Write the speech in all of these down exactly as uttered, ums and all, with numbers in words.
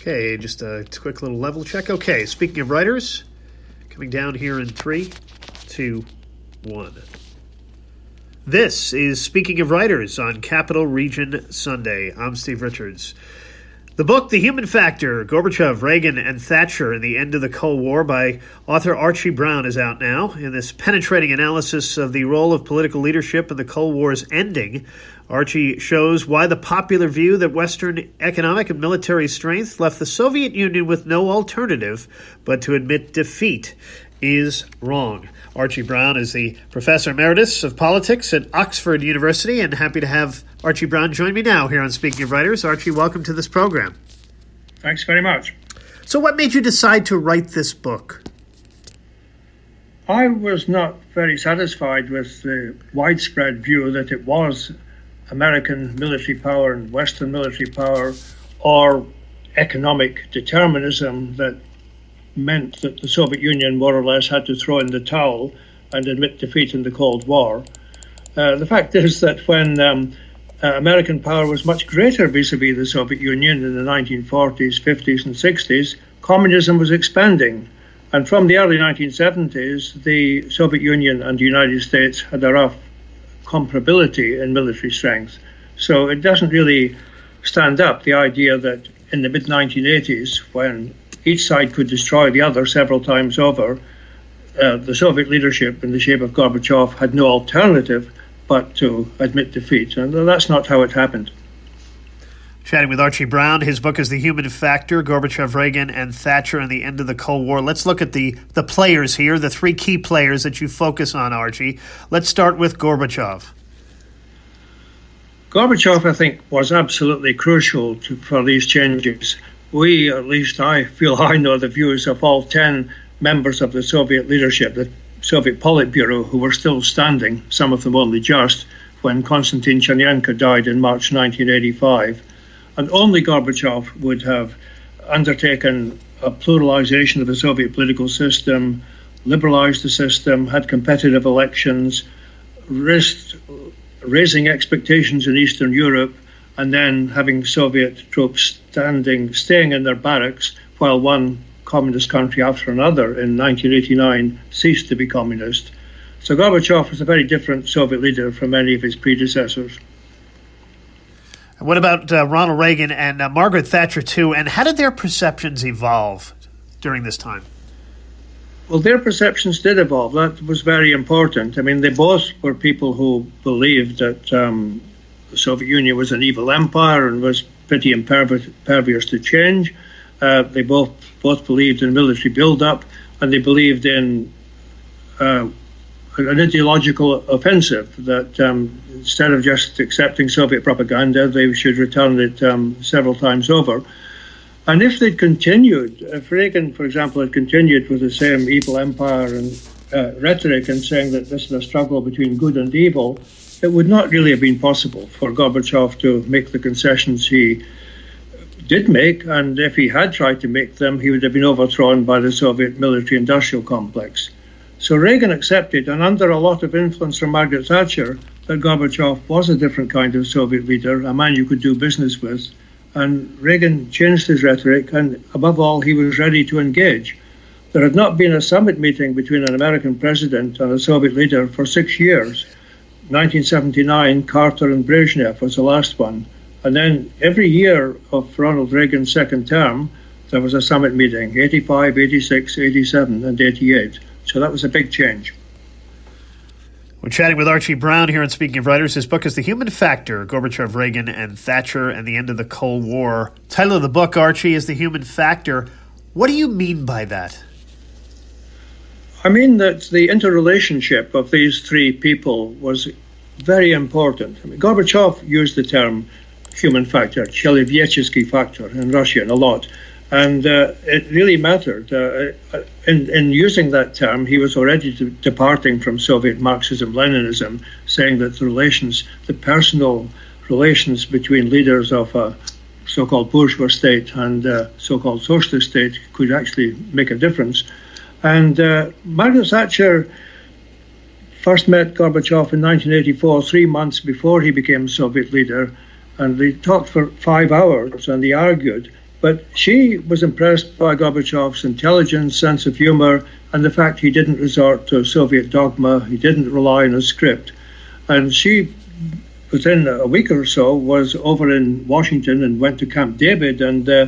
Okay, just a quick little level check. Okay, speaking of writers, coming down here in three, two, one. This is Speaking of Writers on Capital Region Sunday. I'm Steve Richards. The book, The Human Factor, Gorbachev, Reagan, and Thatcher and the End of the Cold War by author Archie Brown is out now. In this penetrating analysis of the role of political leadership in the Cold War's ending, Archie shows why the popular view that Western economic and military strength left the Soviet Union with no alternative but to admit defeat is wrong. Archie Brown is the Professor Emeritus of Politics at Oxford University, and happy to have Archie Brown join me now here on Speaking of Writers. Archie, welcome to this program. Thanks very much. So what made you decide to write this book? I was not very satisfied with the widespread view that it was American military power and Western military power or economic determinism that meant that the Soviet Union more or less had to throw in the towel and admit defeat in the Cold War. Uh, the fact is that when um, uh, American power was much greater vis-a-vis the Soviet Union in the nineteen forties, fifties, and sixties, communism was expanding. And from the early nineteen seventies, the Soviet Union and the United States had a rough comparability in military strength. So it doesn't really stand up, the idea that in the mid nineteen eighties, when each side could destroy the other several times over, uh, the Soviet leadership in the shape of Gorbachev had no alternative but to admit defeat. And that's not how it happened. Chatting with Archie Brown. His book is The Human Factor, Gorbachev, Reagan, and Thatcher and the End of the Cold War. Let's look at the, the players here, the three key players that you focus on, Archie. Let's start with Gorbachev. Gorbachev, I think, was absolutely crucial to, for these changes. We, at least I feel I know the views of all ten members of the Soviet leadership, the Soviet Politburo, who were still standing, some of them only just, when Konstantin Chernenko died in March nineteen eighty-five. And only Gorbachev would have undertaken a pluralization of the Soviet political system, liberalized the system, had competitive elections, risked raising expectations in Eastern Europe, and then having Soviet troops standing, staying in their barracks while one communist country after another in nineteen eighty-nine ceased to be communist. So Gorbachev was a very different Soviet leader from many of his predecessors. And what about uh, Ronald Reagan and uh, Margaret Thatcher too, and how did their perceptions evolve during this time? Well, their perceptions did evolve. That was very important. I mean, they both were people who believed that um, the Soviet Union was an evil empire and was pretty impervious to change. Uh, they both both believed in military build-up, and they believed in uh, an ideological offensive that um, instead of just accepting Soviet propaganda, they should return it um, several times over. And if they'd continued, if Reagan, for example, had continued with the same evil empire and uh, rhetoric and saying that this is a struggle between good and evil, it would not really have been possible for Gorbachev to make the concessions he did make, and if he had tried to make them, he would have been overthrown by the Soviet military-industrial complex. So Reagan accepted, and under a lot of influence from Margaret Thatcher, that Gorbachev was a different kind of Soviet leader, a man you could do business with, and Reagan changed his rhetoric, and above all, he was ready to engage. There had not been a summit meeting between an American president and a Soviet leader for six years. nineteen seventy-nine, Carter and Brezhnev was the last one. And then every year of Ronald Reagan's second term, there was a summit meeting, eighty-five, eighty-six, eighty-seven, and eighty-eight. So that was a big change. We're chatting with Archie Brown here on Speaking of Writers. His book is The Human Factor, Gorbachev, Reagan, and Thatcher and the End of the Cold War. Title of the book, Archie, is The Human Factor. What do you mean by that? I mean that the interrelationship of these three people was very important. I mean, Gorbachev used the term human factor, Chelevyetsky factor in Russian a lot, and uh, it really mattered. Uh, in, in using that term, he was already de- departing from Soviet Marxism-Leninism, saying that the relations, the personal relations between leaders of a so-called bourgeois state and a so-called socialist state could actually make a difference. And uh, Margaret Thatcher first met Gorbachev in nineteen eighty-four, three months before he became Soviet leader, and they talked for five hours and they argued But she was impressed by Gorbachev's intelligence, sense of humor, and the fact he didn't resort to Soviet dogma, he didn't rely on a script. And she, within a week or so, was over in Washington and went to Camp David and uh,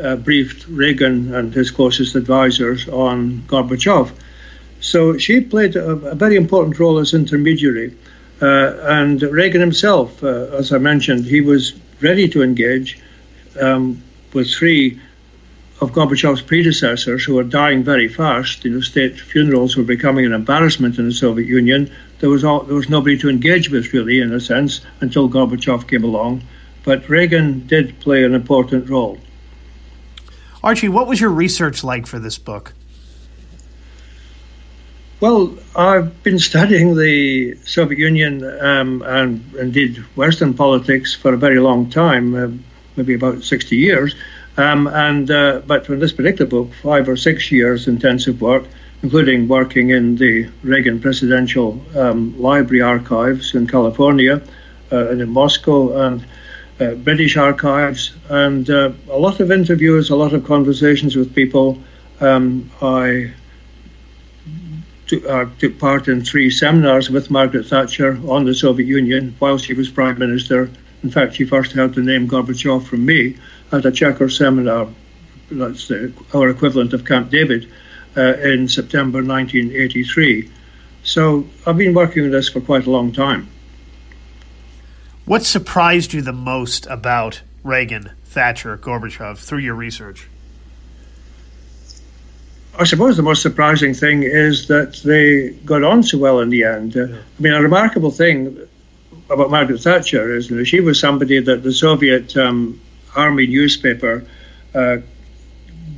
uh, briefed Reagan and his closest advisors on Gorbachev. So she played a, a very important role as intermediary. Uh, and Reagan himself, uh, as I mentioned, he was ready to engage um, with three of Gorbachev's predecessors who were dying very fast. You know, state funerals were becoming an embarrassment in the Soviet Union. There was all, there was nobody to engage with, really, in a sense, until Gorbachev came along. But Reagan did play an important role. Archie, what was your research like for this book? Well, I've been studying the Soviet Union um, and indeed Western politics for a very long time, uh, maybe about sixty years. Um, and uh, but for this particular book, five or six years intensive work, including working in the Reagan Presidential um, Library archives in California uh, and in Moscow, and uh, British archives, and uh, a lot of interviews, a lot of conversations with people. Um, I. Uh, took part in three seminars with Margaret Thatcher on the Soviet Union while she was Prime Minister. In fact, she first had the name Gorbachev from me at a Chequer seminar, that's the, our equivalent of Camp David, uh, in September nineteen eighty-three. So I've been working on this for quite a long time. What surprised you the most about Reagan, Thatcher, Gorbachev through your research? I suppose the most surprising thing is that they got on so well in the end. Uh, I mean, a remarkable thing about Margaret Thatcher is, you know, she was somebody that the Soviet um, army newspaper, uh,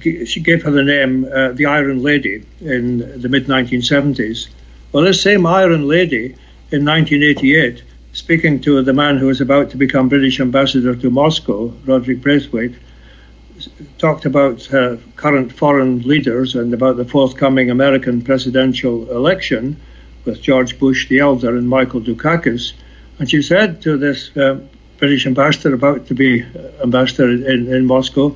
g- she gave her the name uh, the Iron Lady in the mid nineteen seventies. Well, this same Iron Lady in nineteen eighty-eight, speaking to the man who was about to become British ambassador to Moscow, Roderick Braithwaite, talked about uh, current foreign leaders and about the forthcoming American presidential election with George Bush the elder and Michael Dukakis. And she said to this uh, British ambassador about to be ambassador in, in Moscow,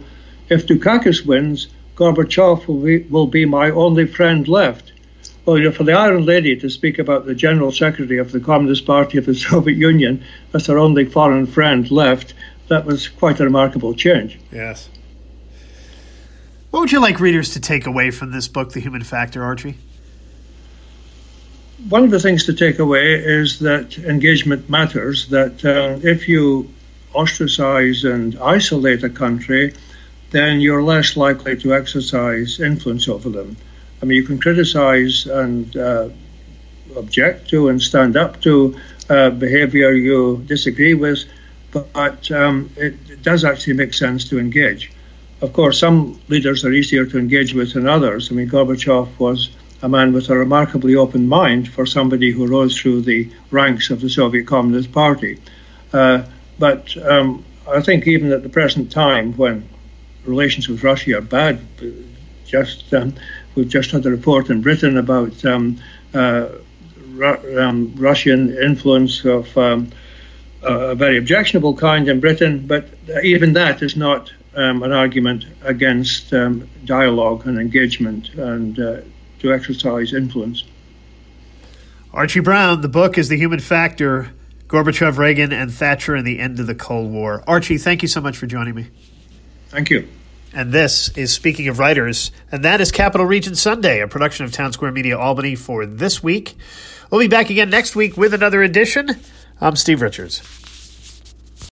if Dukakis wins, Gorbachev will be, will be my only friend left. Well, you know, for the Iron Lady to speak about the General Secretary of the Communist Party of the Soviet Union as her only foreign friend left, that was quite a remarkable change. Yes. What would you like readers to take away from this book, The Human Factor, Archie? One of the things to take away is that engagement matters, that uh, if you ostracize and isolate a country, then you're less likely to exercise influence over them. I mean, you can criticize and uh, object to and stand up to uh, behavior you disagree with, but um, it, it does actually make sense to engage. Of course, some leaders are easier to engage with than others. I mean, Gorbachev was a man with a remarkably open mind for somebody who rose through the ranks of the Soviet Communist Party. Uh, but um, I think even at the present time, when relations with Russia are bad, just um, we've just had a report in Britain about um, uh, Ru- um, Russian influence of um, a very objectionable kind in Britain, but even that is not Um, an argument against um, dialogue and engagement and uh, to exercise influence. Archie Brown, the book is The Human Factor, Gorbachev, Reagan, and Thatcher and the End of the Cold War. Archie, thank you so much for joining me. Thank you. And this is Speaking of Writers, and that is Capital Region Sunday, a production of Townsquare Media Albany for this week. We'll be back again next week with another edition. I'm Steve Richards.